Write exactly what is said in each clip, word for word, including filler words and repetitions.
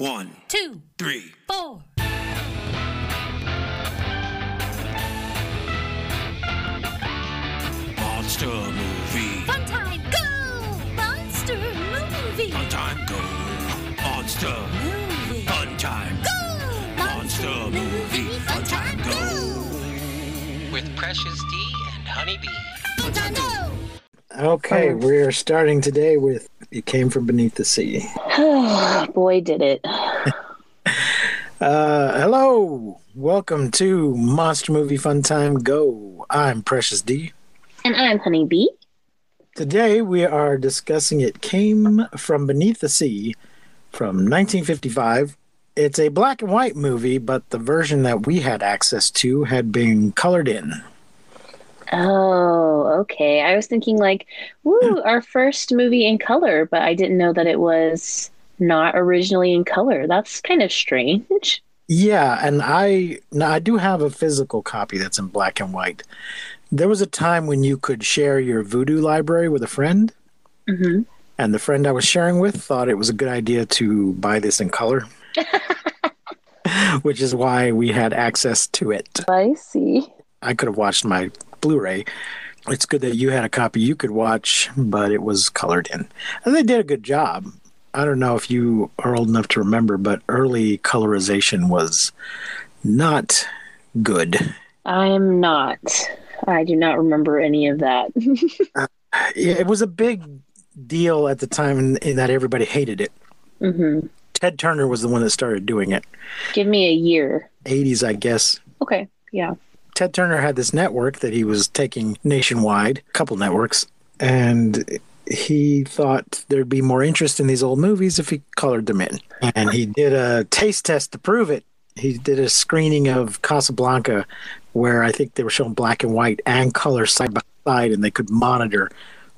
One, two, three, four. Monster movie. Fun time, go! Monster movie. Fun time, go. Monster movie. Fun time, go! Monster movie. Fun time, go! With Precious D and Honey Bee. Fun time, go! Okay, we're starting today with It Came From Beneath the Sea. Oh, boy, did it. uh, hello. Welcome to Monster Movie Fun Time Go. I'm Precious D. And I'm Honey Bee. Today we are discussing It Came From Beneath the Sea from nineteen fifty-five. It's a black and white movie, but the version that we had access to had been colored in. Oh, okay. I was thinking like, woo, our first movie in color, but I didn't know that it was not originally in color. That's kind of strange. Yeah, and I now I do have a physical copy that's in black and white. There was a time when you could share your Voodoo library with a friend, mm-hmm. and the friend I was sharing with thought it was a good idea to buy this in color, which is why we had access to it. I see. I could have watched my Blu-ray. It's good that you had a copy you could watch, but it was colored in. And they did a good job. I don't know if you are old enough to remember, but early colorization was not good. I'm not. I do not remember any of that. uh, yeah, it was a big deal at the time in, in that everybody hated it. Mm-hmm. Ted Turner was the one that started doing it. Give me a year. eighties, I guess. Okay, yeah. Ted Turner had this network that he was taking nationwide, a couple networks, and he thought there'd be more interest in these old movies if he colored them in. And he did a taste test to prove it. He did a screening of Casablanca where I think they were showing black and white and color side by side, and they could monitor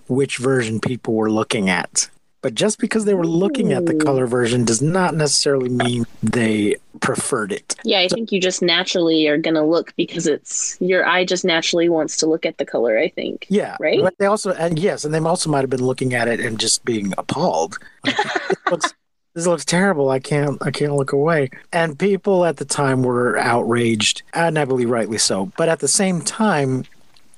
which version people were looking at. But just because they were looking at the color version does not necessarily mean they preferred it. Yeah, I so, think you just naturally are going to look because it's your eye just naturally wants to look at the color, I think. Yeah. Right? But they also, and yes, and they also might have been looking at it and just being appalled. Like, this, looks, this looks terrible. I can't, I can't look away. And people at the time were outraged, and I believe rightly so. But at the same time,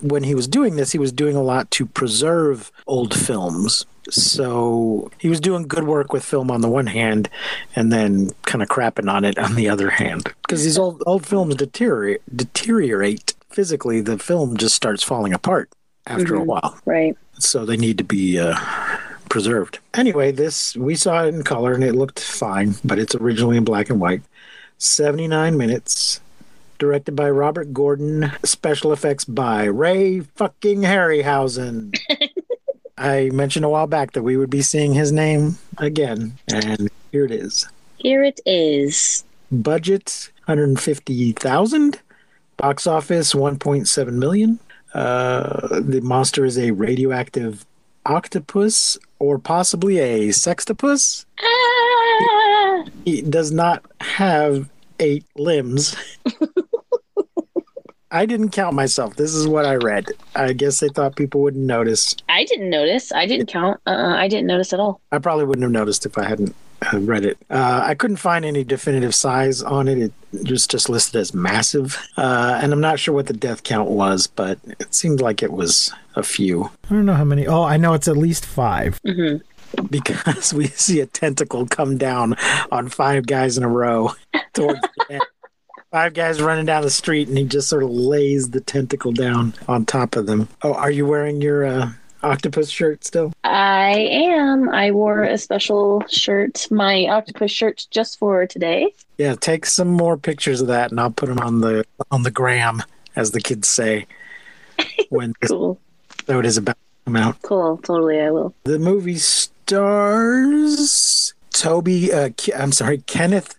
when he was doing this, he was doing a lot to preserve old films. So he was doing good work with film on the one hand and then kind of crapping on it on the other hand. Because these old old films deteriorate, deteriorate physically. The film just starts falling apart after mm-hmm. a while. Right. So they need to be uh, preserved. Anyway, this we saw it in color and it looked fine, but it's originally in black and white. seventy-nine minutes. Directed by Robert Gordon. Special effects by Ray fucking Harryhausen. I mentioned a while back that we would be seeing his name again, and here it is. Here it is. Budget one hundred fifty thousand dollars. Box office one point seven million dollars. Uh, the monster is a radioactive octopus, or possibly a sextopus. Ah! He, he does not have eight limbs. I didn't count myself. This is what I read. I guess they thought people wouldn't notice. I didn't notice. I didn't count. Uh, I didn't notice at all. I probably wouldn't have noticed if I hadn't read it. Uh, I couldn't find any definitive size on it. It was just listed as massive. Uh, and I'm not sure what the death count was, but it seemed like it was a few. I don't know how many. Oh, I know it's at least five. Mm-hmm. Because we see a tentacle come down on five guys in a row towards the end. Five guys running down the street, and he just sort of lays the tentacle down on top of them. Oh, are you wearing your uh, octopus shirt still? I am. I wore a special shirt, my octopus shirt, just for today. Yeah, take some more pictures of that, and I'll put them on the on the gram, as the kids say, when cool. this episode is about to come out. Cool, totally, I will. The movie stars Toby. Uh, I'm sorry, Kenneth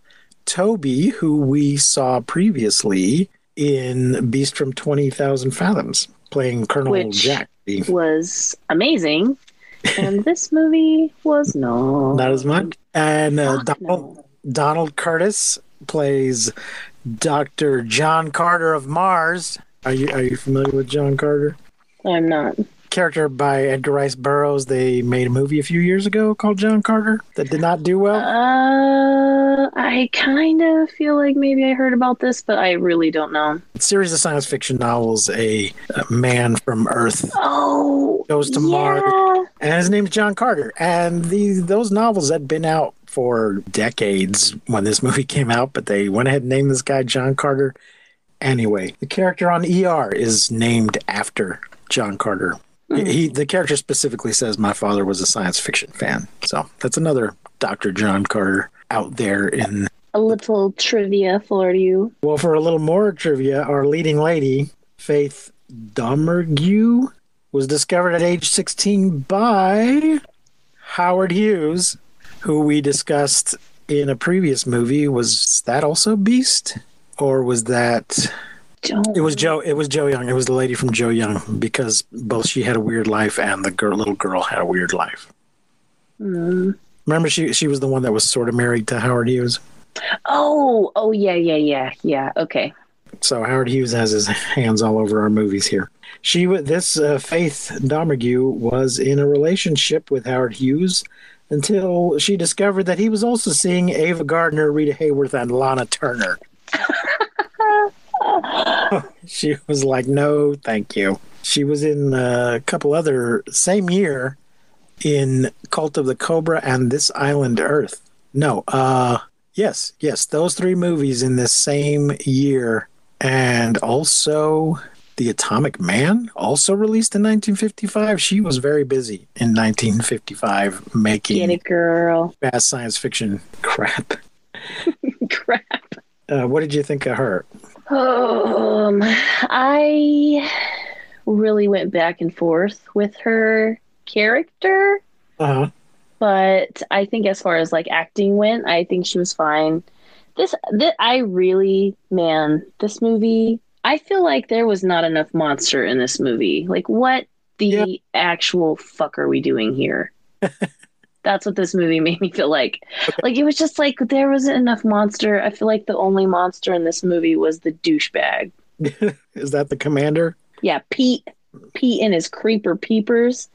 Toby, who we saw previously in Beast from twenty thousand Fathoms, playing Colonel Which Jack. Which was amazing. And this movie was no. Not as much. And uh, Donald, no. Donald Curtis plays Doctor John Carter of Mars. Are you, are you familiar with John Carter? I'm not. Character by Edgar Rice Burroughs. They made a movie a few years ago called John Carter that did not do well. Uh... I kind of feel like maybe I heard about this, but I really don't know. A series of science fiction novels, a, a man from Earth oh, goes to yeah. Mars, and his name's John Carter. And the, those novels had been out for decades when this movie came out, but they went ahead and named this guy John Carter. Anyway, the character on E R is named after John Carter. Mm. He, the character specifically says, my father was a science fiction fan. So that's another Doctor John Carter out there in... A little trivia for you. Well, for a little more trivia, our leading lady, Faith Domergue, was discovered at age sixteen by Howard Hughes, who we discussed in a previous movie. Was that also Beast? Or was that... Joe. It was Joe. It was Joe Young. It was the lady from Joe Young, because both she had a weird life and the girl, little girl had a weird life. Mm. Remember, she she was the one that was sort of married to Howard Hughes. Oh, oh yeah, yeah, yeah, yeah. Okay. So Howard Hughes has his hands all over our movies here. She this uh, Faith Domergue was in a relationship with Howard Hughes until she discovered that he was also seeing Ava Gardner, Rita Hayworth, and Lana Turner. She was like, no, thank you. She was in a couple other, same year, in Cult of the Cobra and This Island Earth. No, uh, yes, yes, those three movies in the same year. And also The Atomic Man, also released in nineteen fifty-five. She was very busy in nineteen fifty-five making Get it, girl. Fast science fiction crap. Crap. Uh, what did you think of her? Um, I really went back and forth with her character, uh-huh. but I think as far as like acting went, I think she was fine. This, th- I really, man, this movie. I feel like there was not enough monster in this movie. Like, what the yeah. actual fuck are we doing here? That's what this movie made me feel like. Okay. Like, it was just like, there wasn't enough monster. I feel like the only monster in this movie was the douchebag. Is that the commander? Yeah, Pete. Pete and his creeper peepers.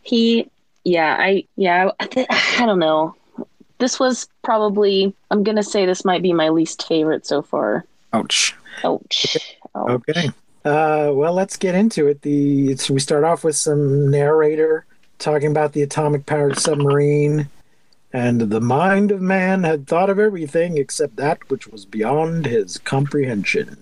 He, yeah, I, yeah, I, th- I don't know. This was probably, I'm going to say this might be my least favorite so far. Ouch. Ouch. Ouch. Okay. Uh, well, let's get into it. The it's, we start off with some narrator talking about the atomic-powered submarine, and the mind of man had thought of everything except that which was beyond his comprehension.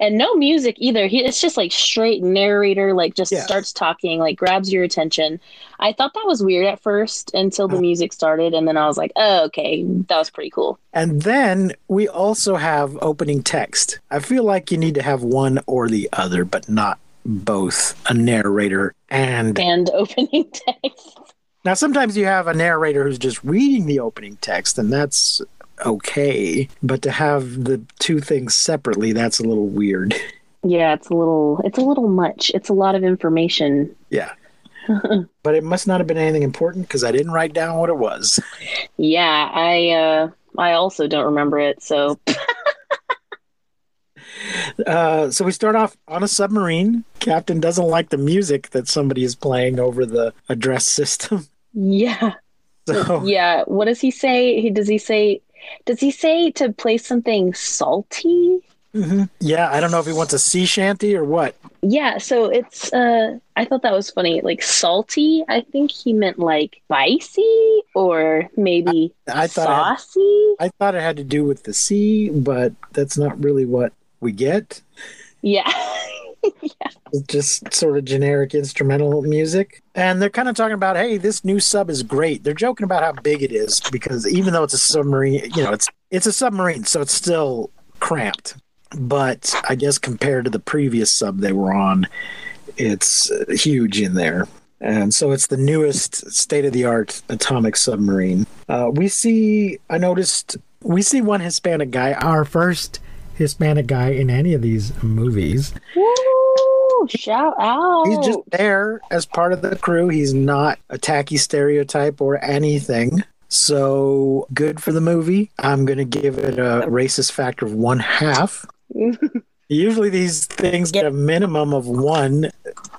And no music either. He, it's just like straight narrator, like just yeah. starts talking, like grabs your attention. I thought that was weird at first until the music started, and then I was like, oh, okay, that was pretty cool. And then we also have opening text. I feel like you need to have one or the other, but not both a narrator and and opening text. Now, sometimes you have a narrator who's just reading the opening text, and that's okay. But to have the two things separately, that's a little weird. Yeah, it's a little it's a little much. It's a lot of information. Yeah. But it must not have been anything important, because I didn't write down what it was. Yeah, I uh, I also don't remember it, so... Uh, so we start off on a submarine. Captain doesn't like the music that somebody is playing over the address system. Yeah. So yeah. What does he say? He does he say? Does he say to play something salty? Mm-hmm. Yeah, I don't know if he wants a sea shanty or what. Yeah. So it's. Uh, I thought that was funny. Like salty. I think he meant like spicy or maybe I, I thought saucy. Had, I thought it had to do with the sea, but that's not really what we get. Yeah. Yeah. Just sort of generic instrumental music. And they're kind of talking about, hey, this new sub is great. They're joking about how big it is, because even though it's a submarine, you know, it's it's a submarine, so it's still cramped. But I guess compared to the previous sub they were on, it's huge in there. And so it's the newest state-of-the-art atomic submarine. Uh, we see, I noticed, we see one Hispanic guy, our first Hispanic guy in any of these movies. Woo! Shout out! He's just there as part of the crew. He's not a tacky stereotype or anything. So good for the movie. I'm going to give it a racist factor of one half. Usually these things get a minimum of one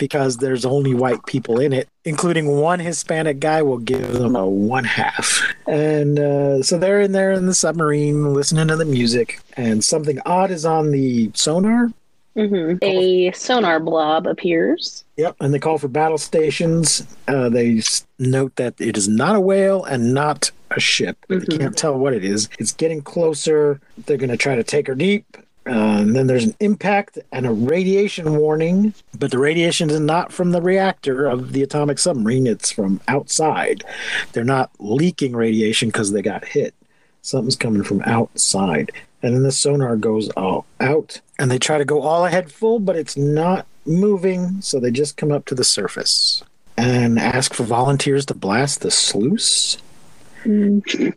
because there's only white people in it, including one Hispanic guy will give them a one half. And uh, so they're in there in the submarine listening to the music, and something odd is on the sonar. Mm-hmm. A sonar blob appears. Yep, and they call for battle stations. Uh, they note that it is not a whale and not a ship. Mm-hmm. They can't tell what it is. It's getting closer. They're going to try to take her deep. Uh, and then there's an impact and a radiation warning, but the radiation is not from the reactor of the atomic submarine. It's from outside. They're not leaking radiation because they got hit. Something's coming from outside. And then the sonar goes all out, and they try to go all ahead full, but it's not moving, so they just come up to the surface and ask for volunteers to blast the sluice. Mm-hmm.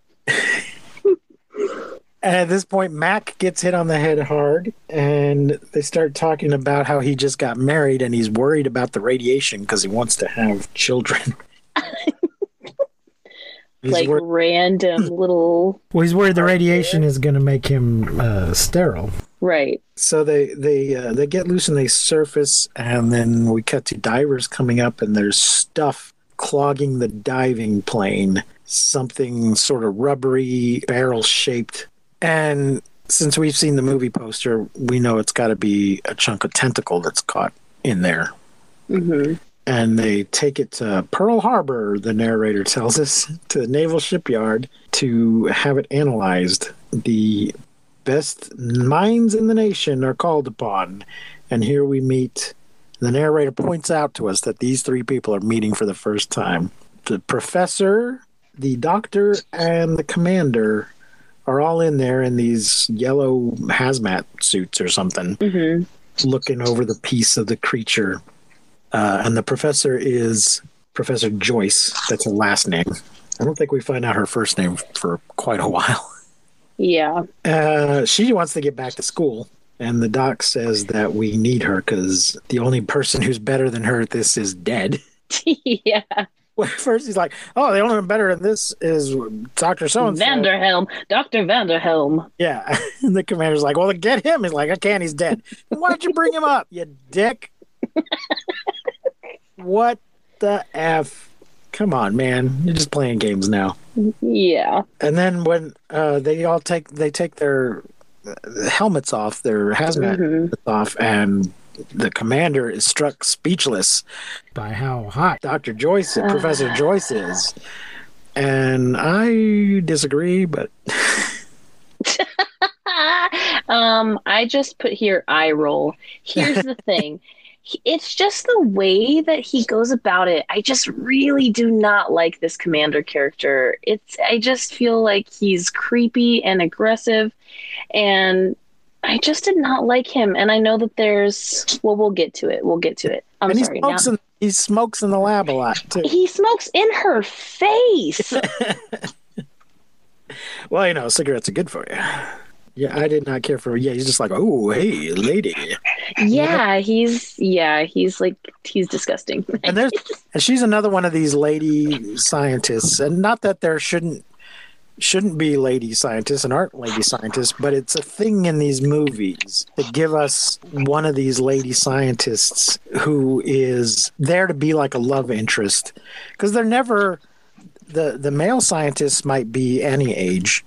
And at this point, Mac gets hit on the head hard, and they start talking about how he just got married, and he's worried about the radiation because he wants to have children. He's like wor- random little... Well, he's worried the radiation is going to make him uh, sterile. Right. So they they uh, they get loose and they surface, and then we cut to divers coming up, and there's stuff clogging the diving plane. Something sort of rubbery, barrel-shaped. And since we've seen the movie poster, we know it's got to be a chunk of tentacle that's caught in there. Mm-hmm. And they take it to Pearl Harbor, the narrator tells us, to the Naval Shipyard to have it analyzed. The best minds in the nation are called upon. And here we meet, the narrator points out to us that these three people are meeting for the first time. The professor, the doctor, and the commander are all in there in these yellow hazmat suits or something, mm-hmm. looking over the piece of the creature. Uh, and the professor is Professor Joyce. That's her last name. I don't think we find out her first name for quite a while. Yeah. Uh, she wants to get back to school. And the doc says that we need her because the only person who's better than her at this is dead. Yeah. Well, first he's like, oh, the only one better than this is Doctor So-and-so. Vanderhelm. Doctor Vanderhelm. Yeah. And the commander's like, well, get him. He's like, I can't. He's dead. Why don't you bring him up, you dick? What the F? Come on, man. You're just playing games now. Yeah. And then when uh, they all take they take their helmets off, their hazmat mm-hmm. off, and the commander is struck speechless by how hot Doctor Joyce, uh, Professor Joyce is. And I disagree, but... um, I just put here eye roll. Here's the thing. It's just the way that he goes about it. I just really do not like this commander character. It's I just feel like he's creepy and aggressive, and I just did not like him. And I know that there's... Well, we'll get to it. We'll get to it. I'm and he sorry. Smokes now. In, he smokes in the lab a lot, too. He smokes in her face! Well, you know, cigarettes are good for you. Yeah, I did not care for... Yeah, he's just like, oh, hey, lady. Yeah, he's... Yeah, he's like... He's disgusting. And there's... And she's another one of these lady scientists. And not that there shouldn't... shouldn't be lady scientists and aren't lady scientists, but it's a thing in these movies to give us one of these lady scientists who is there to be like a love interest, because they're never... the the male scientists might be any age.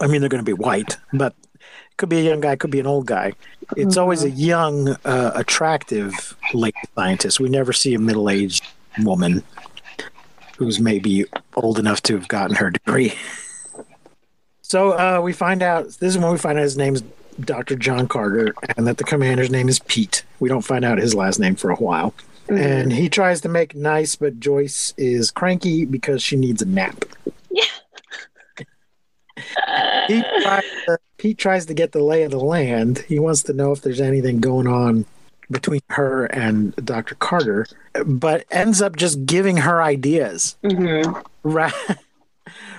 I mean, they're going to be white, but it could be a young guy, it could be an old guy. It's always a young, uh, attractive lady scientist. We never see a middle-aged woman who's maybe old enough to have gotten her degree. So uh, we find out, this is when we find out his name is Doctor John Carter, and that the commander's name is Pete. We don't find out his last name for a while. Mm-hmm. And he tries to make nice, but Joyce is cranky because she needs a nap. Yeah. uh... Pete, tries to, Pete tries to get the lay of the land. He wants to know if there's anything going on between her and Doctor Carter, but ends up just giving her ideas. Mm-hmm. Ra-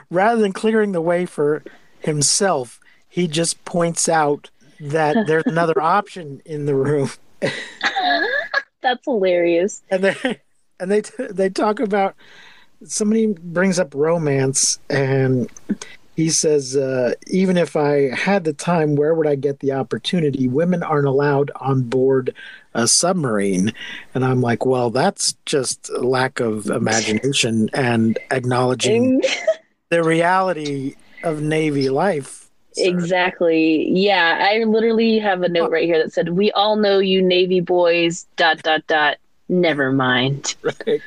rather than clearing the way for himself, he just points out that there's another option in the room. That's hilarious. And they and they t- they talk about... somebody brings up romance, and He says, uh, even if I had the time, where would I get the opportunity? Women aren't allowed on board a submarine. And I'm like, well, that's just a lack of imagination and acknowledging the reality of Navy life. Sir. Exactly. Yeah. I literally have a note right here that said, we all know you Navy boys, dot, dot, dot. Never mind. Right.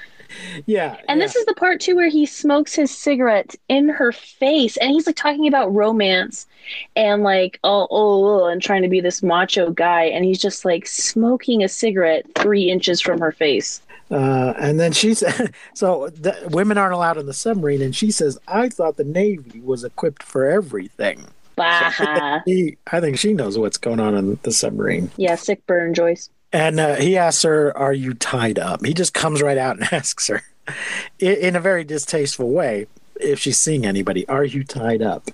Yeah. And yeah. This is the part too where he smokes his cigarette in her face, and he's like talking about romance and like oh oh, oh and trying to be this macho guy, and he's just like smoking a cigarette three inches from her face. Uh, and then she said, so the, women aren't allowed on the submarine, and she says, I thought the Navy was equipped for everything. Bah. So I, think she, I think she knows what's going on in the submarine. Yeah, sick burn, Joyce. And uh, he asks her, are you tied up? He just comes right out and asks her in, in a very distasteful way if she's seeing anybody, are you tied up?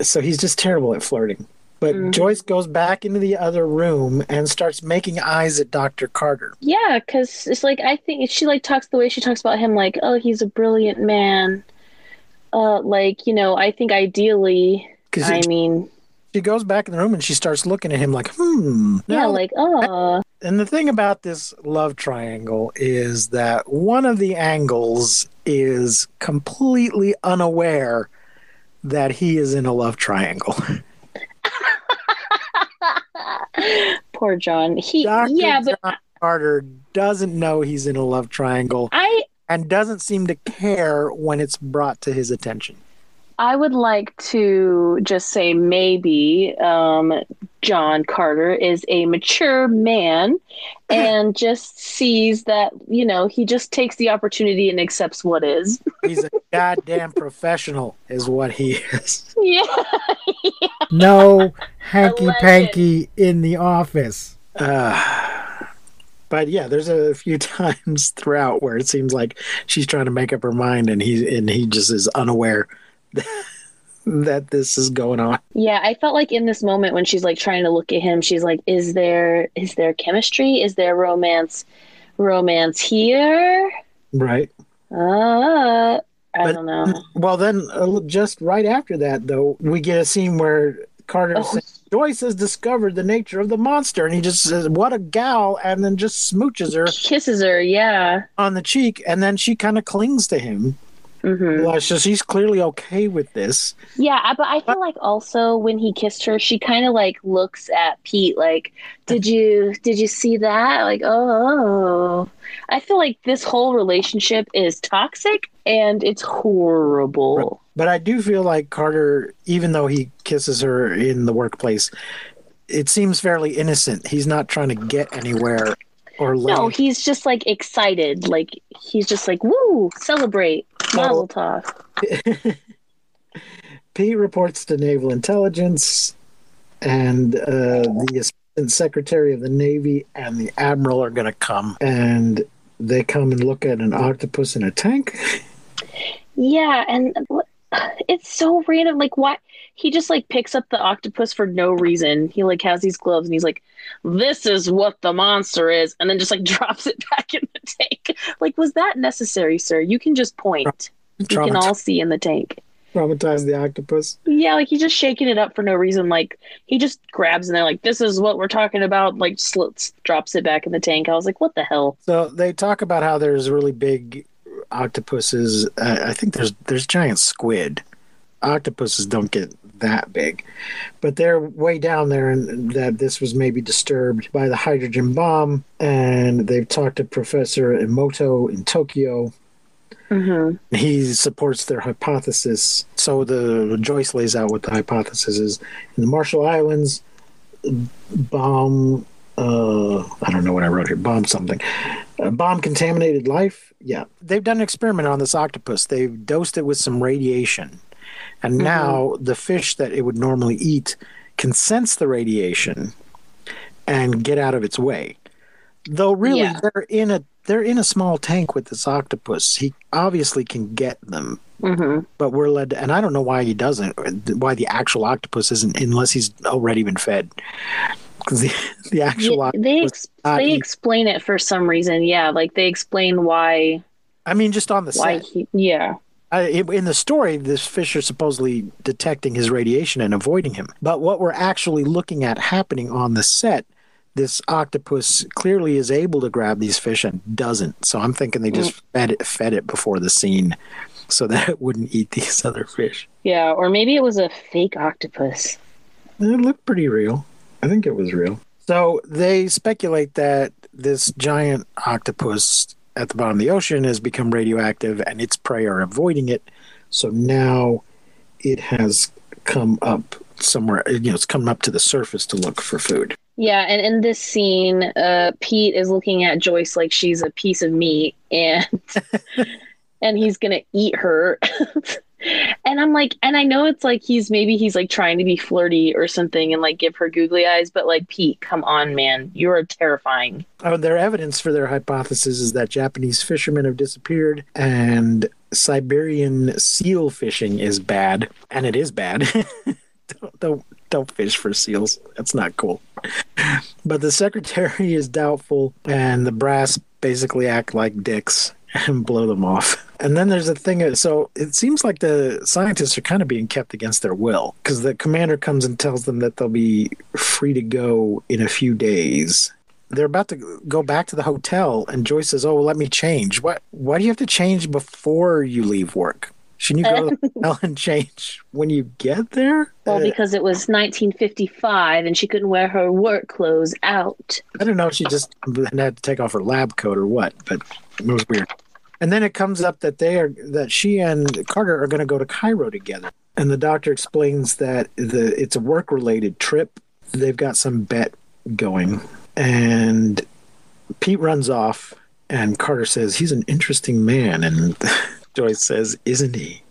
So he's just terrible at flirting. But mm-hmm. Joyce goes back into the other room and starts making eyes at Doctor Carter. Yeah, because it's like, I think she like talks the way she talks about him, like, oh, he's a brilliant man. Uh, like, you know, I think ideally, I it, mean... She goes back in the room and she starts looking at him like, hmm. Yeah, like, oh. And the thing about this love triangle is that one of the angles is completely unaware that he is in a love triangle. Poor John. He, Doctor yeah, but John Carter doesn't know he's in a love triangle I, and doesn't seem to care when it's brought to his attention. I would like to just say maybe um, John Carter is a mature man and just sees that, you know, he just takes the opportunity and accepts what is. He's a goddamn professional is what he is. Yeah. yeah. No hanky-panky in the office. Uh, but yeah, there's a few times throughout where it seems like she's trying to make up her mind and he, and he just is unaware that this is going on. Yeah, I felt like in this moment when she's like trying to look at him, she's like, is there is there chemistry? Is there romance romance here? Right. Uh, I but, don't know. Well, then uh, just right after that, though, we get a scene where Carter oh. says, Joyce has discovered the nature of the monster. And he just says, what a gal. And then just smooches her. Kisses her, yeah. On the cheek. And then she kind of clings to him. Mm-hmm. Well, so she's clearly okay with this. Yeah, but I feel like also when he kissed her, she kind of like looks at Pete like, did you did you see that? Like, oh. I feel like this whole relationship is toxic and it's horrible. But I do feel like Carter, even though he kisses her in the workplace, it seems fairly innocent. He's not trying to get anywhere or late. No, he's just like excited. Like he's just like, woo, celebrate. Model talk. Pete reports to Naval Intelligence, and uh, the Assistant Secretary of the Navy and the Admiral are going to come. And they come and look at an octopus in a tank. Yeah, and it's so random. Like, why? He just, like, picks up the octopus for no reason. He, like, has these gloves, and he's like, this is what the monster is, and then just, like, drops it back in the tank. Like, was that necessary, sir? You can just point. You can all see in the tank. Traumatize the octopus. Yeah, like, he's just shaking it up for no reason. Like, he just grabs and they're like, this is what we're talking about. Like, just lets, drops it back in the tank. I was like, what the hell? So they talk about how there's really big octopuses. Uh, I think there's there's giant squid. Octopuses don't get that big, but they're way down there, and that this was maybe disturbed by the hydrogen bomb, and they've talked to Professor Emoto in Tokyo. Mm-hmm. He supports their hypothesis. So the Joyce lays out what the hypothesis is. In the Marshall Islands, bomb uh I don't know what I wrote here bomb something uh, bomb contaminated life. Yeah, they've done an experiment on this octopus. They've dosed it with some radiation. And now mm-hmm. the fish that it would normally eat can sense the radiation and get out of its way. Though really, yeah. they're in a they're in a small tank with this octopus. He obviously can get them, mm-hmm. but we're led to, and I don't know why he doesn't, why the actual octopus isn't, unless he's already been fed. Because the, the actual yeah, octopus... They, ex- they explain it for some reason, yeah. Like, they explain why... I mean, just on the why set. He, yeah. I, in the story, this fish are supposedly detecting his radiation and avoiding him. But what we're actually looking at happening on the set, this octopus clearly is able to grab these fish and doesn't. So I'm thinking they just mm. fed it, fed it before the scene so that it wouldn't eat these other fish. Yeah, or maybe it was a fake octopus. It looked pretty real. I think it was real. So they speculate that this giant octopus at the bottom of the ocean has become radioactive and its prey are avoiding it. So now it has come up somewhere, you know, it's come up to the surface to look for food. Yeah, and in this scene, uh, Pete is looking at Joyce like she's a piece of meat and and he's going to eat her. And I'm like, and I know it's like he's maybe he's like trying to be flirty or something and like give her googly eyes. But like, Pete, come on, man, you are terrifying. Oh, their evidence for their hypothesis is that Japanese fishermen have disappeared and Siberian seal fishing is bad. And it is bad. don't, don't, don't fish for seals. That's not cool. But the secretary is doubtful and the brass basically act like dicks and blow them off. And then there's a thing. So it seems like the scientists are kind of being kept against their will because the commander comes and tells them that they'll be free to go in a few days. They're about to go back to the hotel and Joyce says, oh, well, let me change. What? Why do you have to change before you leave work? Shouldn't you go to the hotel and change when you get there? Well, because it was nineteen fifty-five and she couldn't wear her work clothes out. I don't know if she just had to take off her lab coat or what, but it was weird. And then it comes up that they are that she and Carter are going to go to Cairo together. And the doctor explains that the it's a work-related trip. They've got some bet going. And Pete runs off, and Carter says, he's an interesting man. And Joyce says, isn't he?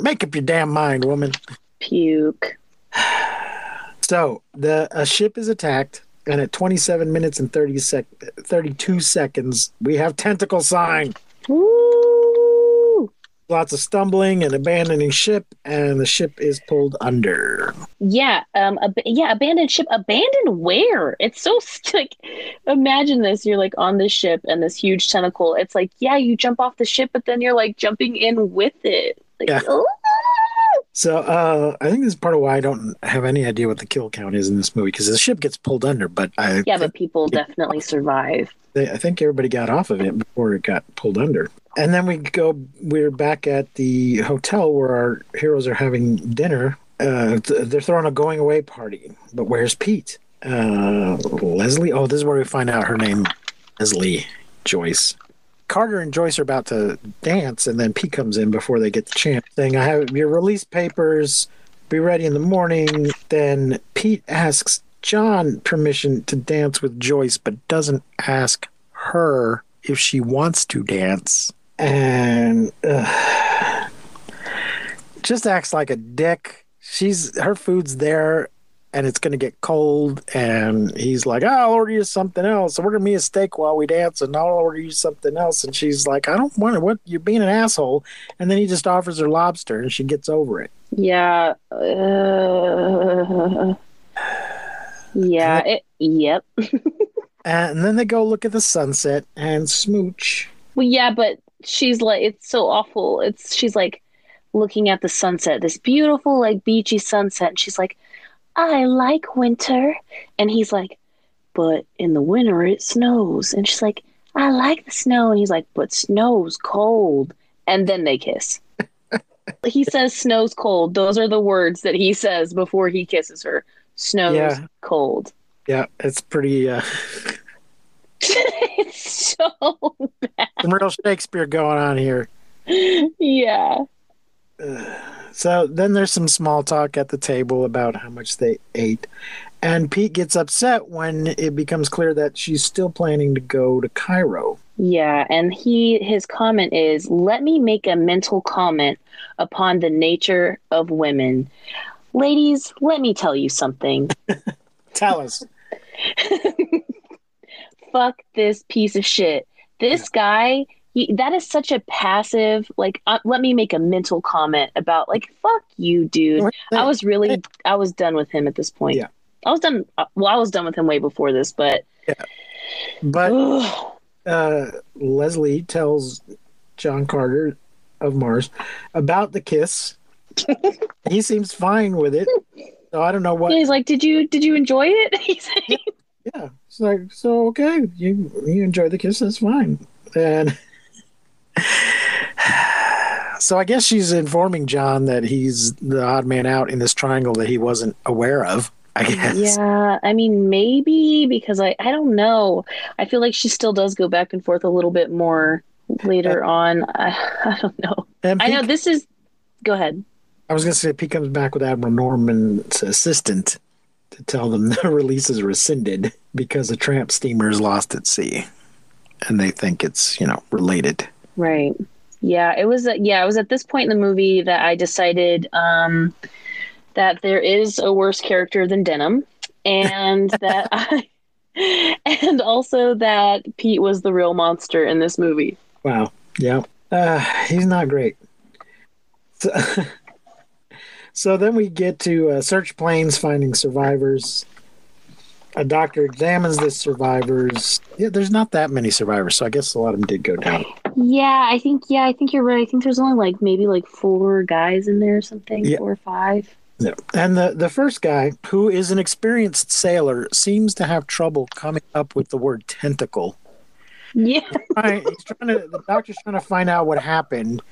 Make up your damn mind, woman. Puke. So the a ship is attacked. And at twenty-seven minutes and thirty-two seconds, we have Tentacle Sign. Woo! Lots of stumbling and abandoning ship, and the ship is pulled under. Yeah, um, ab- yeah, abandoned ship. Abandoned where? It's so, like, imagine this. You're, like, on this ship and this huge tentacle. It's like, yeah, you jump off the ship, but then you're, like, jumping in with it. Like, yeah. Oh! So uh, I think this is part of why I don't have any idea what the kill count is in this movie, because the ship gets pulled under. But I yeah, but people definitely survive. They, I think everybody got off of it before it got pulled under. And then we go, we're back at the hotel where our heroes are having dinner. Uh, they're throwing a going away party. But where's Pete? Uh, Leslie? Oh, this is where we find out her name, Leslie Joyce. Carter and Joyce are about to dance, and then Pete comes in before they get the chance, saying, I have your release papers, be ready in the morning. Then Pete asks John permission to dance with Joyce, but doesn't ask her if she wants to dance. And uh, just acts like a dick. She's her food's there, and it's going to get cold, and he's like, oh, I'll order you something else. Order me a steak while we dance, and I'll order you something else. And she's like, I don't want it. What? You're being an asshole. And then he just offers her lobster, and she gets over it. Yeah. Uh, yeah. It, yep. And then they go look at the sunset and smooch. Well, yeah, but she's like, it's so awful. It's She's like looking at the sunset, this beautiful, like, beachy sunset. And she's like, I like winter. And he's like, but in the winter it snows. And she's like, I like the snow. And he's like, but snow's cold. And then they kiss. He says snow's cold. Those are the words that he says before he kisses her. Snow's yeah. cold. Yeah, it's pretty... Uh... It's so bad. Some real Shakespeare going on here. Yeah. So then there's some small talk at the table about how much they ate. And Pete gets upset when it becomes clear that she's still planning to go to Cairo. Yeah, and he his comment is, let me make a mental comment upon the nature of women. Ladies, let me tell you something. Tell us. Fuck this piece of shit. This guy... He, that is such a passive, like, uh, let me make a mental comment about, like, fuck you, dude. I was really, I was done with him at this point. Yeah. I was done, well, I was done with him way before this, but. Yeah. But uh, Leslie tells John Carter of Mars about the kiss. He seems fine with it. So I don't know what. He's like, did you did you enjoy it? He's like, yeah. yeah. It's like, so okay, you you enjoy the kiss, that's fine. And so I guess she's informing John that he's the odd man out in this triangle that he wasn't aware of, I guess. Yeah, I mean, maybe, because I, I don't know. I feel like she still does go back and forth a little bit more later uh, on. I, I don't know. And I P- know this is... Go ahead. I was going to say, Pete comes back with Admiral Norman's assistant to tell them the release is rescinded because a tramp steamer is lost at sea. And they think it's, you know, related. Right. Yeah, it was. Yeah, it was at this point in the movie that I decided um, that there is a worse character than Denham, and that I, and also that Pete was the real monster in this movie. Wow. Yeah. Uh, he's not great. So, so then we get to uh, search planes finding survivors. A doctor examines the survivors. Yeah, there's not that many survivors, so I guess a lot of them did go down. Yeah, I think yeah, I think you're right. I think there's only like maybe like four guys in there or something, yeah. Four or five. Yeah. And the, the first guy, who is an experienced sailor, seems to have trouble coming up with the word tentacle. Yeah. He's trying, he's trying to, the doctor's trying to find out what happened.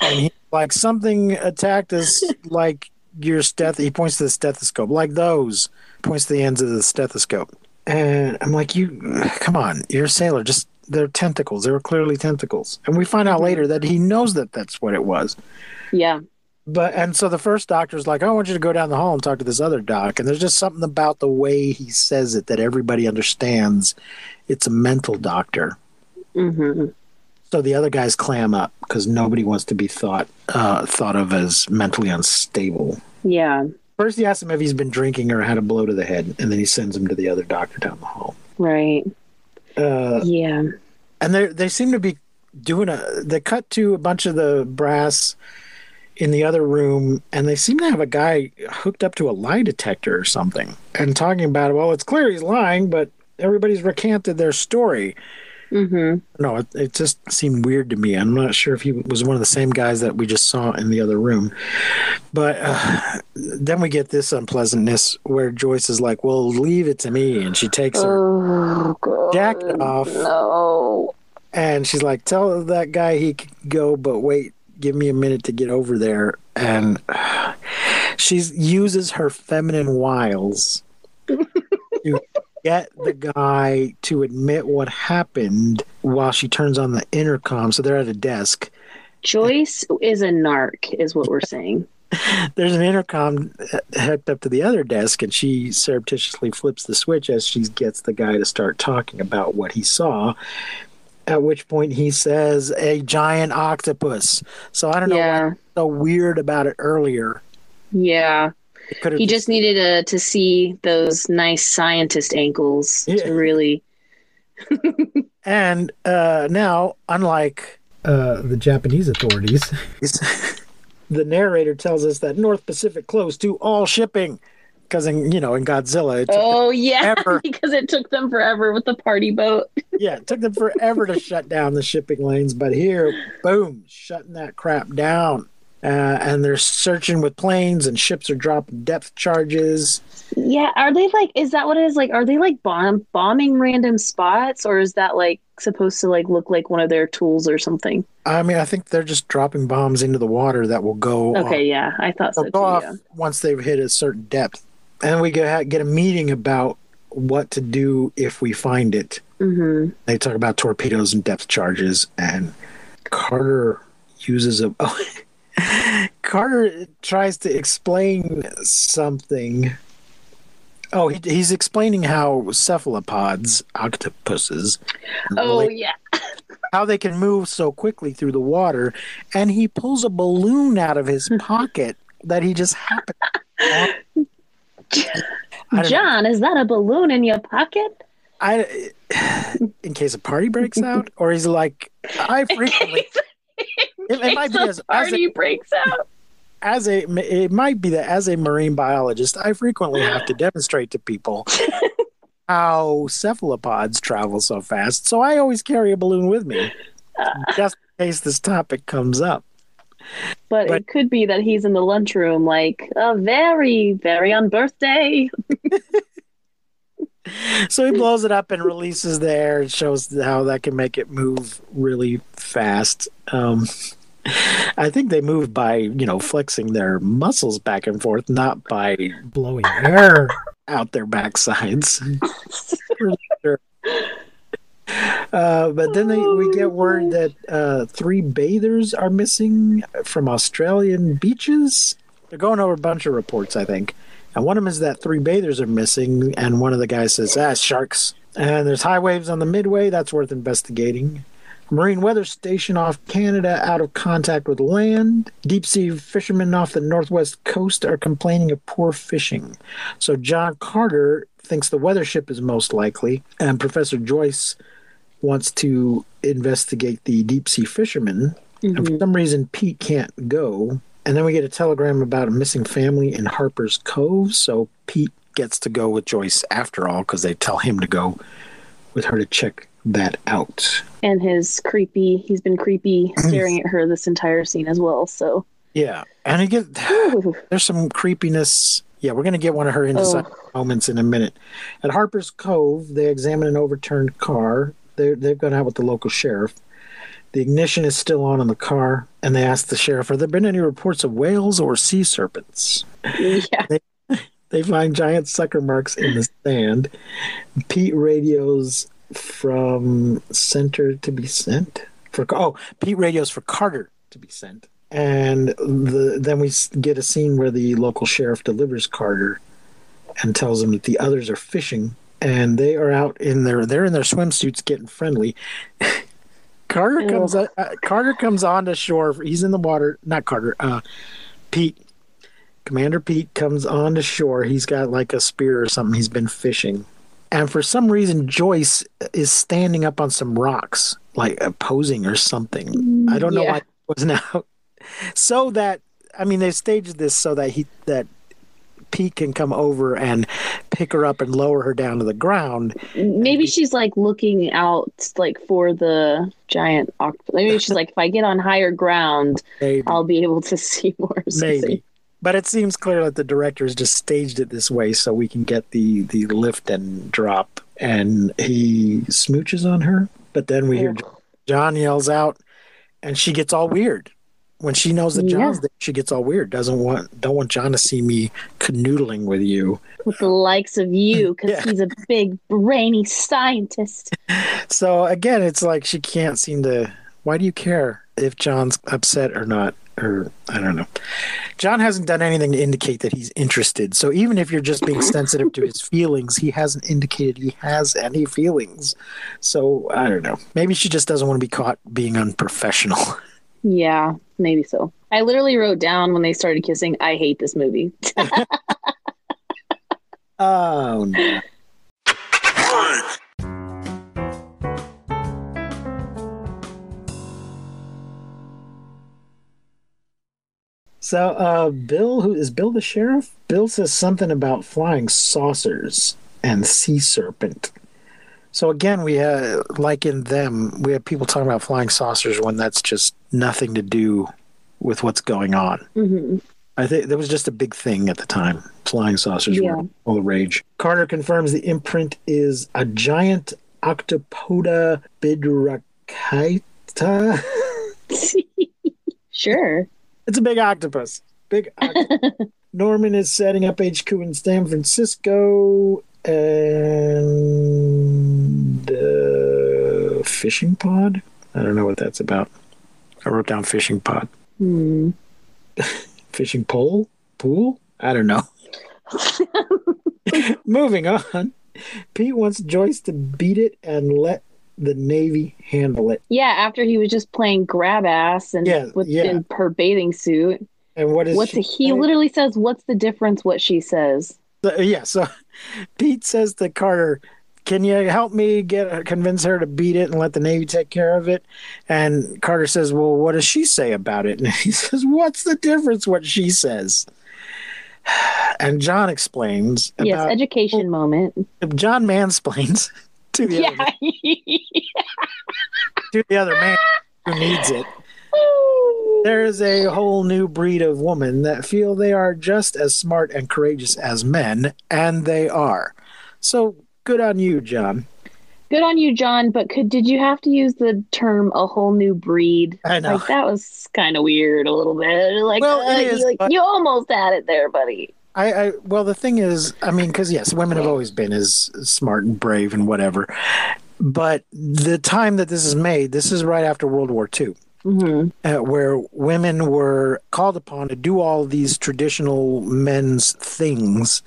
And he's like, something attacked us like your steth he points to the stethoscope, like those. Points to the ends of the stethoscope. And I'm like, you, come on, you're a sailor. Just, they're tentacles. They were clearly tentacles. And we find out later that he knows that that's what it was. Yeah. But, and so the first doctor's like, I want you to go down the hall and talk to this other doc. And there's just something about the way he says it that everybody understands it's a mental doctor. Mm-hmm. So the other guys clam up because nobody wants to be thought, uh, thought of as mentally unstable. Yeah. First, he asks him if he's been drinking or had a blow to the head, and then he sends him to the other doctor down the hall. Right. Uh, yeah. And they they seem to be doing a... They cut to a bunch of the brass in the other room, and they seem to have a guy hooked up to a lie detector or something, and talking about, well, it's clear he's lying, but everybody's recanted their story. Mm-hmm. No, it, it just seemed weird to me. I'm not sure if he was one of the same guys that we just saw in the other room. But uh, then we get this unpleasantness where Joyce is like, well, leave it to me. And she takes her oh, God, jacket off. No. And she's like, tell that guy he could go, but wait, give me a minute to get over there. And uh, she uses her feminine wiles to get the guy to admit what happened while she turns on the intercom. So they're at a desk. Joyce is a narc, is what we're saying. There's an intercom hooked up to the other desk, and she surreptitiously flips the switch as she gets the guy to start talking about what he saw, at which point he says, a giant octopus. So I don't know yeah. what's so weird about it earlier. Yeah. He just needed uh, to see those nice scientist ankles yeah. to really. And uh, now, unlike uh, the Japanese authorities, the narrator tells us that North Pacific closed to all shipping because, in, you know, in Godzilla. It took oh, yeah, forever. Because it took them forever with the party boat. Yeah, it took them forever to shut down the shipping lanes. But here, boom, shutting that crap down. Uh, and they're searching with planes, and ships are dropping depth charges. Yeah, are they like? Is that what it is? Like, are they like bomb bombing random spots, or is that like supposed to like look like one of their tools or something? I mean, I think they're just dropping bombs into the water that will go. Okay, off. yeah, I thought They'll so. Go too, off yeah. once they've hit a certain depth, and we get get a meeting about what to do if we find it. Mm-hmm. They talk about torpedoes and depth charges, and Carter uses a. Oh, Carter tries to explain something. Oh, he, he's explaining how cephalopods, octopuses, oh relate, yeah, how they can move so quickly through the water, and he pulls a balloon out of his pocket that he just happened. John, know. Is that a balloon in your pocket? I, in case a party breaks out, or he's like, I frequently. It, it might be as, party as a, breaks out. As a, it might be that as a marine biologist, I frequently have to demonstrate to people how cephalopods travel so fast. So I always carry a balloon with me, uh, just in case this topic comes up. But, but it could be that he's in the lunchroom like, a very, very on birthday. So he blows it up and releases the air and shows how that can make it move really fast. Um, I think they move by, you know, flexing their muscles back and forth, not by blowing air out their backsides. Uh, but then they, we get word that uh, three bathers are missing from Australian beaches. They're going over a bunch of reports, I think. And one of them is that three bathers are missing, and one of the guys says, ah, sharks. And there's high waves on the Midway. That's worth investigating. Marine weather station off Canada out of contact with land. Deep-sea fishermen off the northwest coast are complaining of poor fishing. So John Carter thinks the weather ship is most likely, and Professor Joyce wants to investigate the deep-sea fishermen. Mm-hmm. And for some reason, Pete can't go. And then we get a telegram about a missing family in Harper's Cove. So Pete gets to go with Joyce after all, because they tell him to go with her to check that out. And his creepy, he's been creepy staring at her this entire scene as well. So yeah. And he gets, there's some creepiness. Yeah, we're going to get one of her inside oh. moments in a minute. At Harper's Cove, they examine an overturned car. They're, they've gone out with the local sheriff. The ignition is still on in the car, and they asked the sheriff, "Have there been any reports of whales or sea serpents?" Yeah. They, they find giant sucker marks in the sand. Pete radios from Center to be sent for oh, Pete radios for Carter to be sent, and the, then we get a scene where the local sheriff delivers Carter and tells him that the others are fishing, and they are out in their they're in their swimsuits getting friendly. Carter comes uh, Carter comes onto shore. He's in the water. Not Carter. Uh, Pete. Commander Pete comes onto shore. He's got like a spear or something. He's been fishing. And for some reason, Joyce is standing up on some rocks, like uh, posing or something. I don't know yeah. why it wasn't out. So that, I mean, they staged this so that he that Pete can come over and pick her up and lower her down to the ground. Maybe she's like looking out like for the giant octopus. Maybe she's like, if I get on higher ground, maybe I'll be able to see more. Maybe. But it seems clear that the director's just staged it this way so we can get the, the lift and drop. And he smooches on her. But then we hear John yells out and she gets all weird. When she knows that John's yeah. there, she gets all weird. Doesn't want, don't want John to see me canoodling with you, with the likes of you, because yeah. he's a big brainy scientist. So again, it's like she can't seem to. Why do you care if John's upset or not? Or I don't know. John hasn't done anything to indicate that he's interested. So even if you're just being sensitive to his feelings, he hasn't indicated he has any feelings. So I don't know. Maybe she just doesn't want to be caught being unprofessional. Yeah, maybe so. I literally wrote down when they started kissing, I hate this movie. Oh, no. So, uh, Bill, who is Bill the sheriff? Bill says something about flying saucers and sea serpent. So again, we have, like in them, we have people talking about flying saucers when that's just nothing to do with what's going on. Mm-hmm. I think that was just a big thing at the time. Flying saucers yeah. were all the rage. Carter confirms the imprint is a giant Octopoda bidracita. Sure. It's a big octopus. Big octopus. Norman is setting up H Q in San Francisco. And uh, fishing pod? I don't know what that's about. I wrote down fishing pod. Hmm. Fishing pole? Pool? I don't know. Moving on. Pete wants Joyce to beat it and let the Navy handle it. Yeah, after he was just playing grab ass and yeah, with yeah. in her bathing suit. And what is What's she the, He literally says, what's the difference what she says? So, yeah, so Pete says to Carter, can you help me get convince her to beat it and let the Navy take care of it? And Carter says, well, what does she say about it? And he says, what's the difference what she says? And John explains. About, yes, education well, moment. John mansplains to the, yeah. other, to the other man who needs it. There is a whole new breed of women that feel they are just as smart and courageous as men, and they are. So good on you, John. Good on you, John. But could did you have to use the term "a whole new breed"? I know, like, that was kind of weird, a little bit. Like, well, uh, it is, you, like but... you almost had it there, buddy. I, I well, the thing is, I mean, because yes, women have always been as smart and brave and whatever. But the time that this is made, this is right after World War Two, mm-hmm. uh, where women were called upon to do all these traditional men's things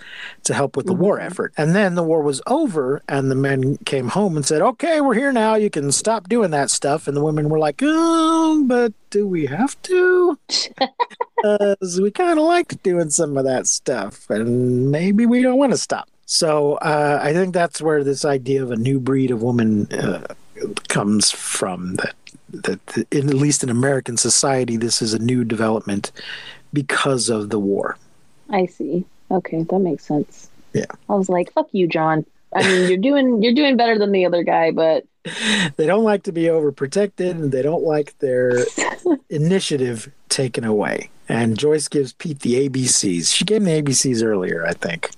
to help with the mm-hmm. war effort. And then the war was over and the men came home and said, okay, we're here now. You can stop doing that stuff. And the women were like, oh, but do we have to? Because we kind of liked doing some of that stuff and maybe we don't want to stop. So uh, I think that's where this idea of a new breed of woman uh, comes from, that, that, that in, at least in American society, this is a new development because of the war. I see. Okay, that makes sense. Yeah. I was like, fuck you, John. I mean, you're doing you're doing better than the other guy, but... They don't like to be overprotected, and they don't like their initiative taken away. And Joyce gives Pete the A B Cs. She gave him the A B Cs earlier, I think.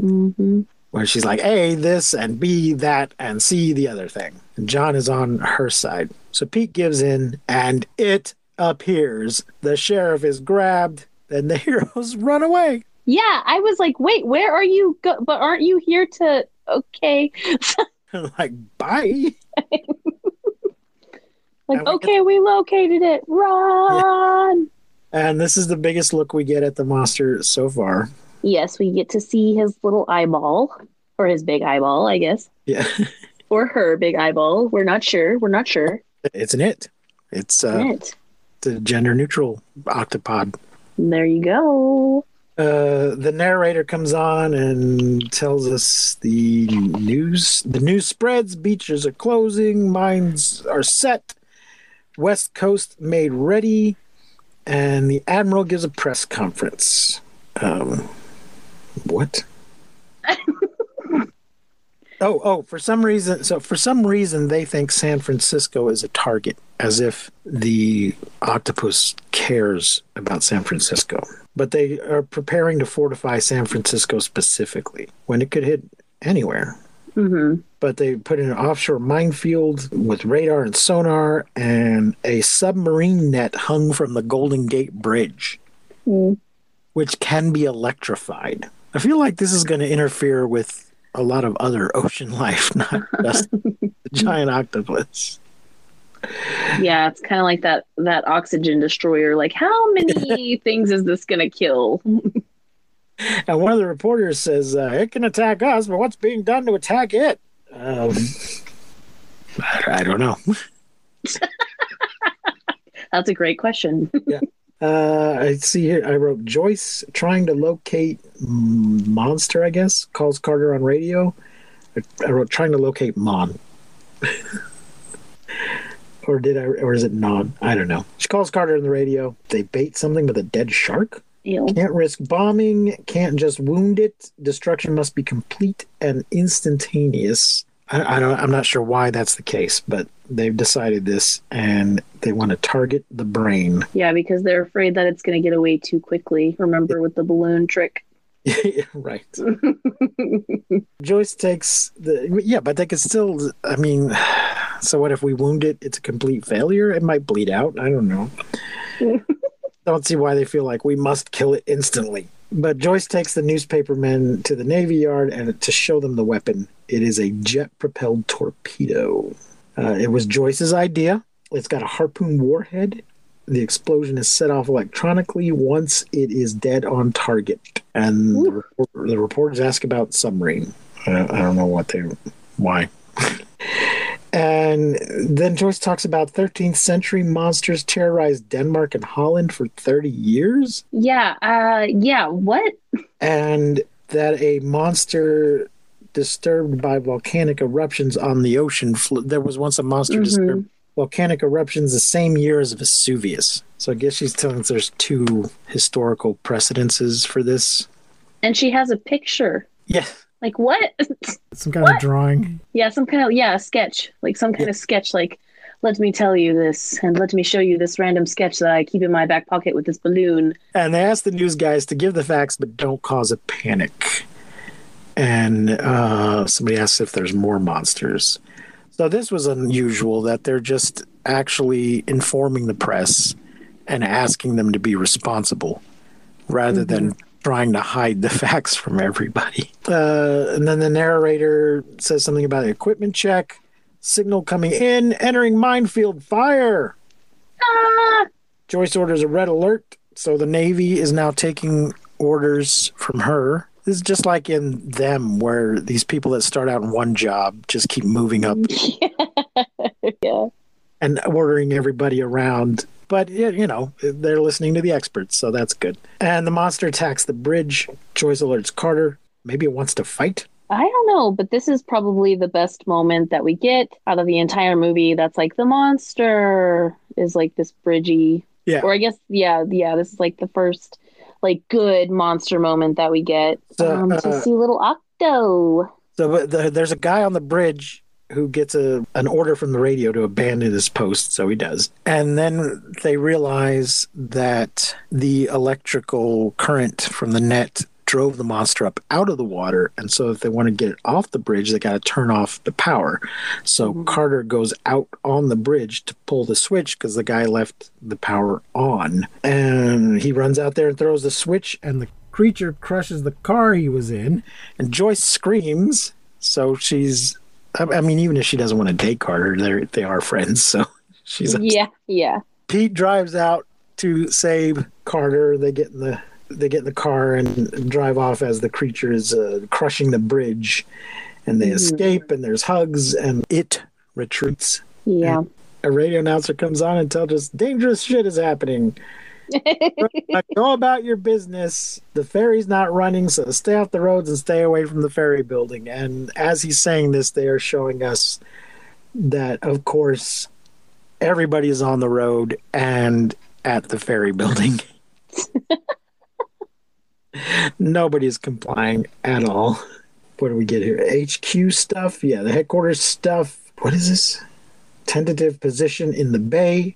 Mm-hmm. Where she's like, A, this, and B, that, and C, the other thing. And John is on her side. So Pete gives in, and it appears the sheriff is grabbed, and the heroes run away. Yeah, I was like, wait, where are you? Go- but aren't you here to... Okay. Like, bye. Like, okay, get- we located it. Run! Yeah. And this is the biggest look we get at the monster so far. Yes, we get to see his little eyeball, or his big eyeball, I guess. Yeah. Or her big eyeball. We're not sure. We're not sure. It's an it. It's, uh, an it. It's a gender-neutral octopod. There you go. Uh, the narrator comes on and tells us the news. The news spreads. Beaches are closing. Mines are set. West Coast made ready. And the Admiral gives a press conference. Um... What? oh, oh, for some reason, so for some reason they think San Francisco is a target, as if the octopus cares about San Francisco. But they are preparing to fortify San Francisco specifically, when it could hit anywhere. Mm-hmm. But they put in an offshore minefield with radar and sonar, and a submarine net hung from the Golden Gate Bridge, mm. which can be electrified. I feel like this is going to interfere with a lot of other ocean life, not just the giant octopus. Yeah, it's kind of like that that oxygen destroyer. Like, how many things is this going to kill? And one of the reporters says, uh, it can attack us, but what's being done to attack it? Um, I don't know. That's a great question. Yeah. Uh, I see here, I wrote Joyce trying to locate Monster, I guess, calls Carter on radio. I wrote trying to locate Mon. Or did I, or is it Non? I don't know. She calls Carter on the radio. They bait something with a dead shark. Ew. Can't risk bombing. Can't just wound it. Destruction must be complete and instantaneous. I, I don't, I'm not sure why that's the case, but they've decided this, and they want to target the brain. Yeah, because they're afraid that it's going to get away too quickly. Remember yeah. with the balloon trick? Yeah, right. Joyce takes the... Yeah, but they could still... I mean, so what if we wound it? It's a complete failure? It might bleed out. I don't know. Don't see why they feel like we must kill it instantly. But Joyce takes the newspapermen to the Navy Yard and to show them the weapon. It is a jet-propelled torpedo. Uh, it was Joyce's idea. It's got a harpoon warhead. The explosion is set off electronically once it is dead on target. And the, report, the reporters ask about submarine. Uh, I don't know what they, why. And then Joyce talks about thirteenth century monsters terrorized Denmark and Holland for thirty years. Yeah. Uh, yeah. What? And that a monster... disturbed by volcanic eruptions on the ocean flo- there was once a monster mm-hmm. disturbed volcanic eruptions the same year as Vesuvius. So I guess she's telling us there's two historical precedences for this, and she has a picture. Yeah, like what? Some kind what? Of drawing. Yeah, some kind of yeah sketch, like some kind yeah. of sketch, like let me tell you this, and let me show you this random sketch that I keep in my back pocket with this balloon. And they ask the news guys to give the facts, but don't cause a panic. And uh, somebody asks if there's more monsters. So this was unusual that they're just actually informing the press and asking them to be responsible rather mm-hmm. than trying to hide the facts from everybody. Uh, and then the narrator says something about an equipment check, signal coming in, entering minefield, fire. Ah! Joyce orders a red alert, so the Navy is now taking orders from her. This is just like in Them, where these people that start out in one job just keep moving up yeah. and ordering everybody around. But, you know, they're listening to the experts, so that's good. And the monster attacks the bridge. Joyce alerts Carter. Maybe it wants to fight? I don't know, but this is probably the best moment that we get out of the entire movie. That's like the monster is like this bridgey. Yeah. Or I guess, yeah, yeah, this is like the first like good monster moment that we get. So, um, uh, to see little Octo. So the, there's a guy on the bridge who gets a an order from the radio to abandon his post, so he does. And then they realize that the electrical current from the net drove the monster up out of the water, and so if they want to get it off the bridge, they got to turn off the power. So mm-hmm. Carter goes out on the bridge to pull the switch because the guy left the power on. And he runs out there and throws the switch, and the creature crushes the car he was in, and Joyce screams, so she's... I mean, even if she doesn't want to date Carter, they they are friends, so she's upset. Yeah, yeah. Pete drives out to save Carter. They get in the they get in the car and drive off as the creature is uh, crushing the bridge, and they mm-hmm. escape. And there's hugs, and it retreats. Yeah. And a radio announcer comes on and tells us dangerous shit is happening. Go about your business. The ferry's not running, so stay off the roads and stay away from the ferry building. And as he's saying this, they are showing us that, of course, everybody is on the road and at the ferry building. Nobody is complying at all. What do we get here? H Q stuff? Yeah, the headquarters stuff. What is this? Tentative position in the bay.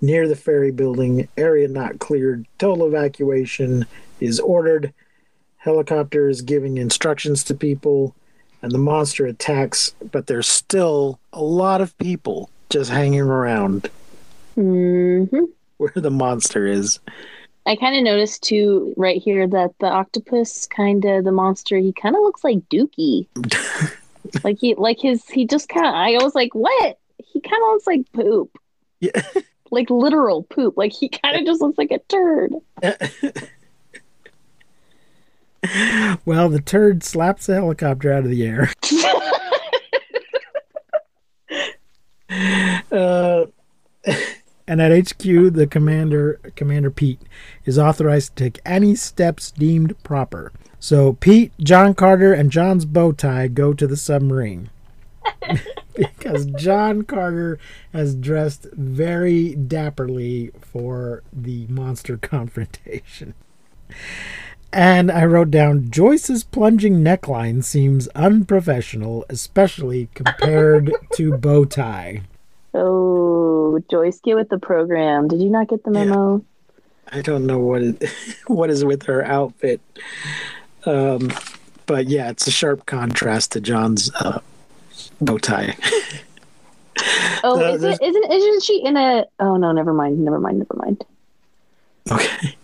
Near the ferry building, area not cleared, total evacuation is ordered, helicopter is giving instructions to people, and the monster attacks, but there's still a lot of people just hanging around mm-hmm. where the monster is. I kind of noticed, too, right here that the octopus, kind of, the monster, he kind of looks like Dookie. like, he, like his, he just kind of, I was like, what? He kind of looks like poop. Yeah. Like literal poop. Like he kind of just looks like a turd. Well, the turd slaps the helicopter out of the air. uh, and at H Q, the commander, Commander Pete, is authorized to take any steps deemed proper. So Pete, John Carter, and John's bow tie go to the submarine. Because John Carter has dressed very dapperly for the monster confrontation. And I wrote down, Joyce's plunging neckline seems unprofessional, especially compared to bow tie. Oh, Joyce, get with the program. Did you not get the memo? Yeah. I don't know what it, what is with her outfit. Um, but yeah, it's a sharp contrast to John's uh, bow tie. oh, uh, is it, isn't isn't she in a? Oh no, never mind, never mind, never mind. Okay,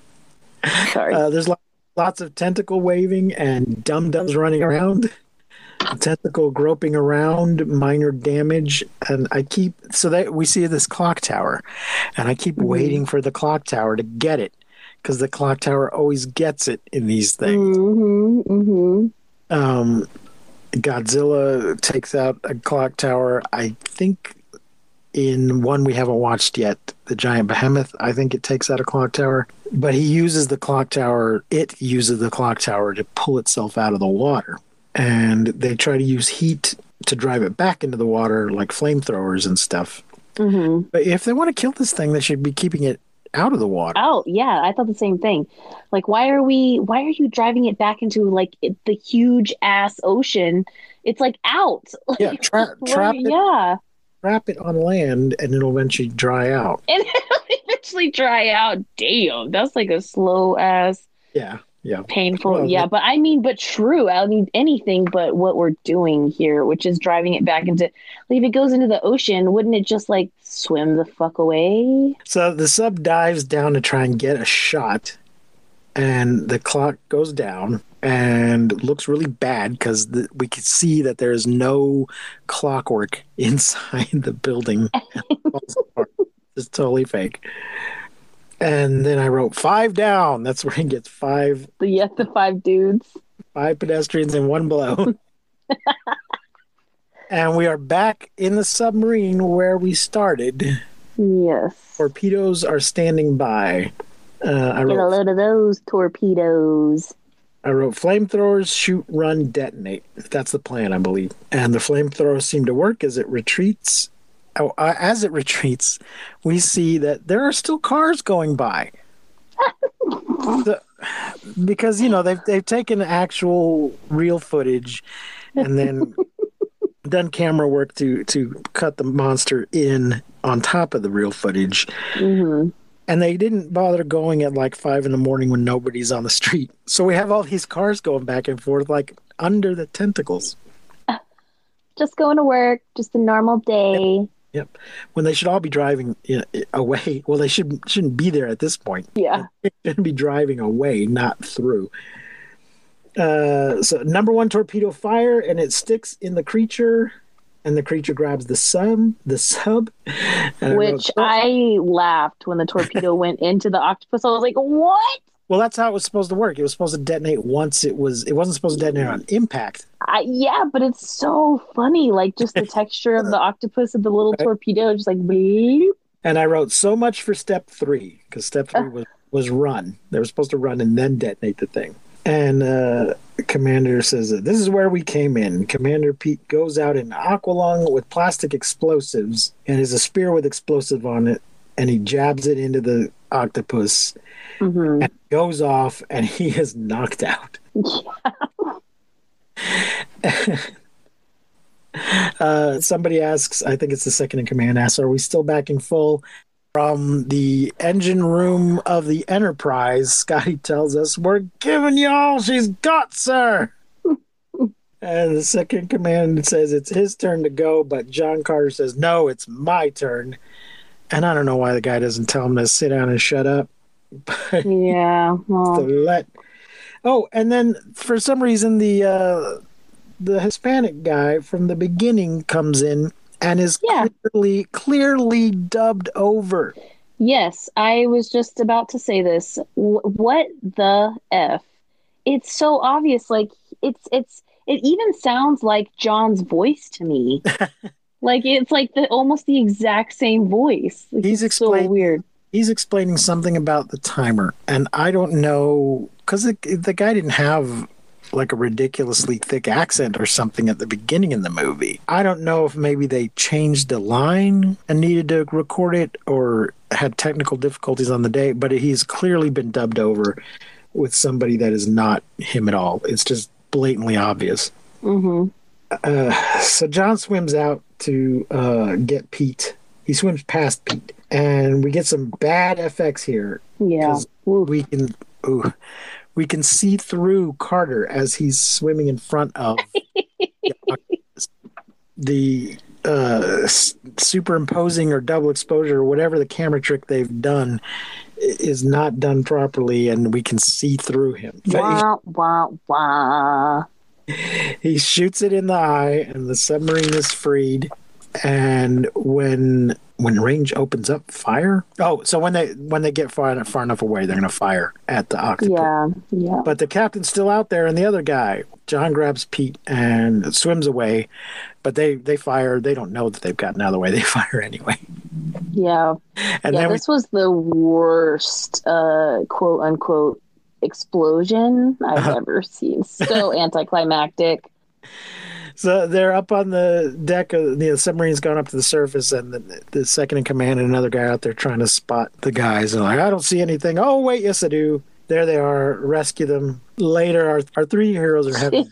sorry. Uh, there's lots, lots of tentacle waving and dum dums running around, tentacle groping around, minor damage, and I keep so that we see this clock tower, and I keep mm-hmm. waiting for the clock tower to get it because the clock tower always gets it in these things. Mm-hmm. Mm-hmm. Um. Godzilla takes out a clock tower. I think in one we haven't watched yet, the giant behemoth, I think it takes out a clock tower. But he uses the clock tower, it uses the clock tower to pull itself out of the water. And they try to use heat to drive it back into the water, like flamethrowers and stuff. Mm-hmm. But if they want to kill this thing, they should be keeping it out of the water. Oh, yeah. I thought the same thing. Like, why are we, why are you driving it back into like it, the huge ass ocean? It's like out. Like, yeah. Tra- trap, where, it, yeah. wrap it on land and it'll eventually dry out. And it'll eventually dry out. Damn, that's like a slow ass. Yeah. Yeah. Painful. Well, yeah. But I mean, but true. I mean, anything but what we're doing here, which is driving it back into, like, if it goes into the ocean, wouldn't it just like swim the fuck away? So the sub dives down to try and get a shot, and the clock goes down and looks really bad because we could see that there is no clockwork inside the building. It's totally fake. And then I wrote five down. That's where he gets five. Yeah, the five dudes. Five pedestrians and one below. And we are back in the submarine where we started. Yes. Torpedoes are standing by. Uh, I Get wrote, a load of those torpedoes. I wrote flamethrowers, shoot, run, detonate. That's the plan, I believe. And the flamethrowers seem to work as it retreats. Oh, uh, as it retreats, we see that there are still cars going by. So, because, you know, they've they've taken actual real footage and then done camera work to to cut the monster in on top of the real footage. Mm-hmm. And they didn't bother going at like five in the morning when nobody's on the street. So we have all these cars going back and forth like under the tentacles. Just going to work, just a normal day. Yep. Yep. When they should all be driving away. Well, they should, shouldn't be there at this point. Yeah. They shouldn't be driving away, not through. Uh, so number one torpedo fire, and it sticks in the creature, and the creature grabs the sub. The sub. Which I, I laughed when the torpedo went into the octopus. I was like, what? Well, that's how it was supposed to work. It was supposed to detonate once it was... It wasn't supposed to detonate on impact. Uh, yeah, but it's so funny. Like, just the texture of the octopus and the little right. torpedo. Just like... Bleep. And I wrote so much for step three. Because step three was, was run. They were supposed to run and then detonate the thing. And uh, Commander says, this is where we came in. Commander Pete goes out in aqualung with plastic explosives. And is a spear with explosive on it. And he jabs it into the octopus. Mm-hmm. And goes off, and he is knocked out. Yeah. uh, somebody asks, I think it's the second in command, asks, are we still back in full? From the engine room of the Enterprise, Scotty tells us, we're giving you all she's got, sir. And the second in command says it's his turn to go, but John Carter says, no, it's my turn. And I don't know why the guy doesn't tell him to sit down and shut up. But yeah. Well. Let... Oh, and then for some reason the uh, the Hispanic guy from the beginning comes in and is yeah. clearly clearly dubbed over. Yes, I was just about to say this. W- what the F? It's so obvious. Like it's it's it even sounds like John's voice to me. Like it's like the almost the exact same voice. Like, He's it's explained- so weird. He's explaining something about the timer, and I don't know, because the guy didn't have like a ridiculously thick accent or something at the beginning of the movie. I don't know if maybe they changed the line and needed to record it or had technical difficulties on the day, but he's clearly been dubbed over with somebody that is not him at all. It's just blatantly obvious. Mm-hmm. Uh, so John swims out to uh, get Pete. He swims past Pete. And we get some bad F X here. Yeah, we can ooh, we can see through Carter as he's swimming in front of the uh, superimposing or double exposure or whatever the camera trick they've done is not done properly, and we can see through him. Wah, wah, wah. He shoots it in the eye, and the submarine is freed. And when when range opens up, fire. Oh, so when they when they get far enough, far enough away, they're going to fire at the octopus. Yeah, yeah. But the captain's still out there, and the other guy, John grabs Pete and swims away. But they they fire. They don't know that they've gotten out of the way. They fire anyway. Yeah. And yeah, then this we, was the worst uh, quote unquote explosion I've uh, ever seen. So anticlimactic. So they're up on the deck. Of, the submarine's gone up to the surface, and the, the second in command and another guy out there trying to spot the guys. And like, I don't see anything. Oh, wait, yes, I do. There they are. Rescue them. Later, our, our three heroes are having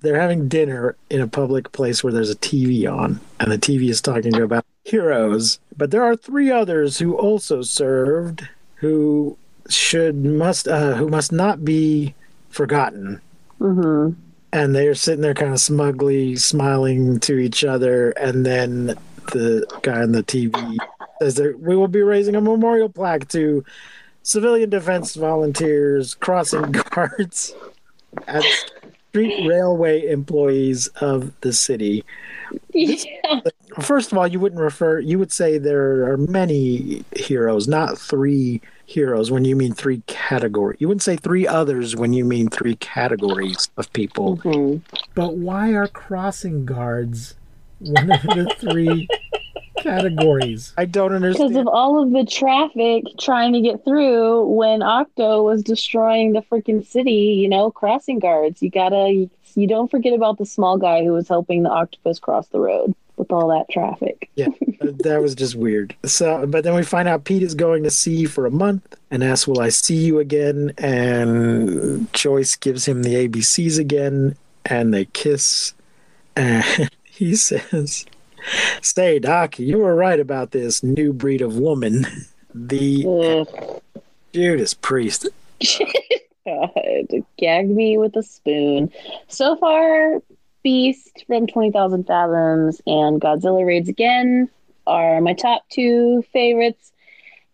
they're having dinner in a public place where there's a T V on, and the T V is talking about heroes. But there are three others who also served, who should must uh, who must not be forgotten. Mm-hmm. And they are sitting there, kind of smugly smiling to each other, and then the guy on the T V says that we will be raising a memorial plaque to civilian defense volunteers, crossing guards, and street railway employees of the city. Yeah. First of all, you wouldn't refer, you would say there are many heroes, not three heroes when you mean three categories. You wouldn't say three others when you mean three categories of people. Mm-hmm. But why are crossing guards one of the three categories? I don't understand. Because of all of the traffic trying to get through when Octo was destroying the freaking city, you know, crossing guards. You gotta, you don't forget about the small guy who was helping the octopus cross the road with all that traffic. Yeah, that was just weird. So, but then we find out Pete is going to sea for a month and asks, will I see you again? And Joyce gives him the A B Cs again and they kiss. And he says, "Say, Doc, you were right about this new breed of woman, the yeah. Judas Priest." God, gag me with a spoon. So far, Beast from twenty thousand Fathoms and Godzilla Raids Again are my top two favorites,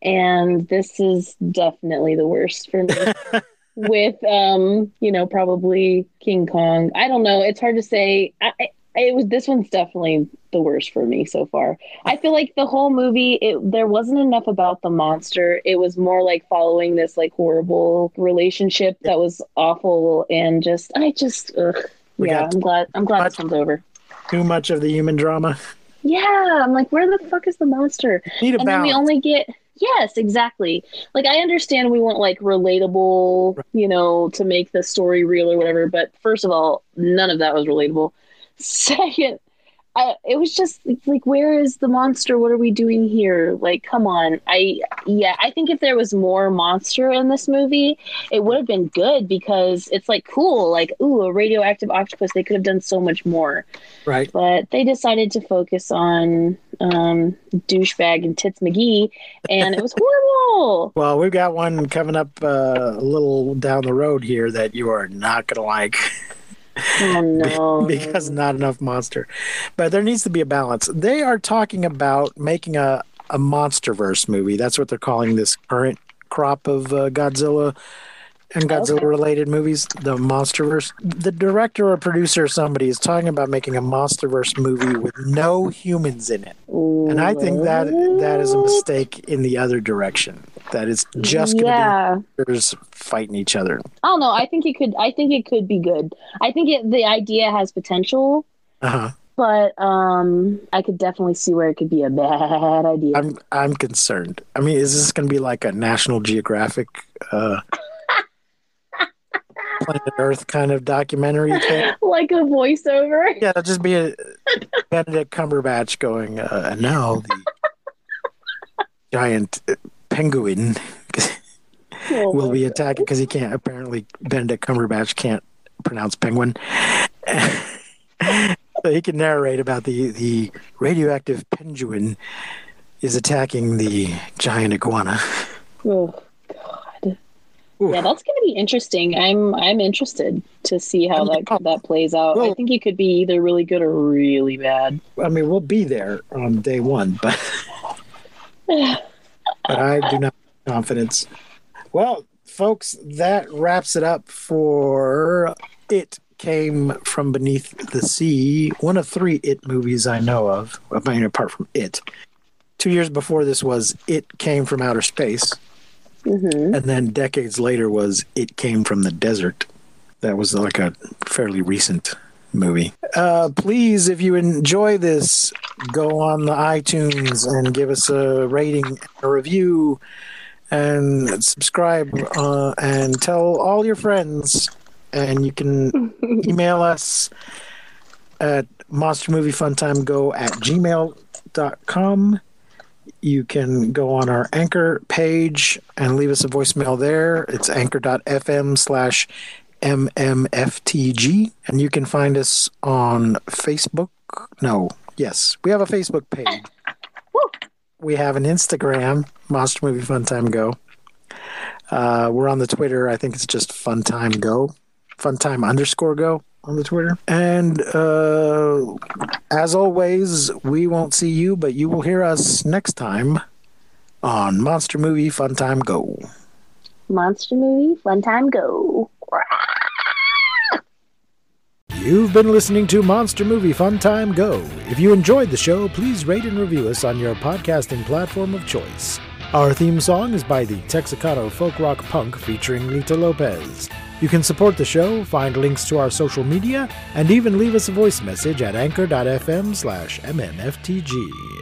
and this is definitely the worst for me. With, um, you know, probably King Kong. I don't know. It's hard to say. I, I, It was this one's definitely the worst for me so far. I feel like the whole movie, it, there wasn't enough about the monster. It was more like following this like horrible relationship that was awful, and just I just ugh. yeah. I'm glad I'm glad this one's over. Too much of the human drama. Yeah, I'm like, where the fuck is the monster? Need a balance. And then we only get. Yes, exactly. Like, I understand we want, like, relatable, you know, to make the story real or whatever. But first of all, none of that was relatable. Second, I, it was just like, where is the monster? What are we doing here? Like, come on. I yeah, I think if there was more monster in this movie, it would have been good, because it's like, cool, like, ooh, a radioactive octopus. They could have done so much more. Right. But they decided to focus on um, douchebag and Tits McGee, and it was horrible. Well, we've got one coming up uh, a little down the road here that you are not going to like. Oh, no. Because not enough monster. But there needs to be a balance. They are talking about making a, a Monsterverse movie. That's what they're calling this current crop of uh, Godzilla and Godzilla-related okay. movies, the Monsterverse. The director or producer or somebody is talking about making a Monsterverse movie with no humans in it. What? And I think that that is a mistake in the other direction. That it's just going to yeah. be fighting each other. I don't know. I think it could. I think it could be good. I think it, the idea has potential. Uh-huh. But um, I could definitely see where it could be a bad idea. I'm I'm concerned. I mean, is this going to be like a National Geographic, uh, Planet Earth kind of documentary thing? Like a voiceover? Yeah, it'll just be a Benedict Cumberbatch going, uh, and now the giant penguin oh will be attacking, because he can't, apparently Benedict Cumberbatch can't pronounce penguin. So he can narrate about the, the radioactive penguin is attacking the giant iguana. Oh, God. Ooh. Yeah, that's going to be interesting. I'm I'm interested to see how I mean, that that plays out. Well, I think it could be either really good or really bad. I mean, we'll be there on day one, but... But I do not have confidence. Well, folks, that wraps it up for It Came From Beneath the Sea. One of three It movies I know of, I mean, apart from It. Two years before this was It Came From Outer Space. Mm-hmm. And then decades later was It Came From the Desert. That was like a fairly recent movie. Uh, please, if you enjoy this, go on the iTunes and give us a rating, a review, and subscribe, uh, and tell all your friends. And you can email us at monster movie fun time go at gmail dot com. You can go on our Anchor page and leave us a voicemail there. It's anchor dot f m slash M M F T G, and you can find us on Facebook. No, yes, we have a Facebook page. We have an Instagram, Monster Movie Fun Time Go. Uh, we're on the Twitter. I think it's just Fun Time Go, Fun Time underscore Go on the Twitter. And uh, as always, we won't see you, but you will hear us next time on Monster Movie Fun Time Go. Monster Movie Fun Time Go. You've been listening to Monster Movie Fun Time Go. If you enjoyed the show, please rate and review us on your podcasting platform of choice. Our theme song is by the Texicano Folk Rock Punk featuring Lita Lopez. You can support the show, find links to our social media, and even leave us a voice message at anchor dot f m slash m m f t g.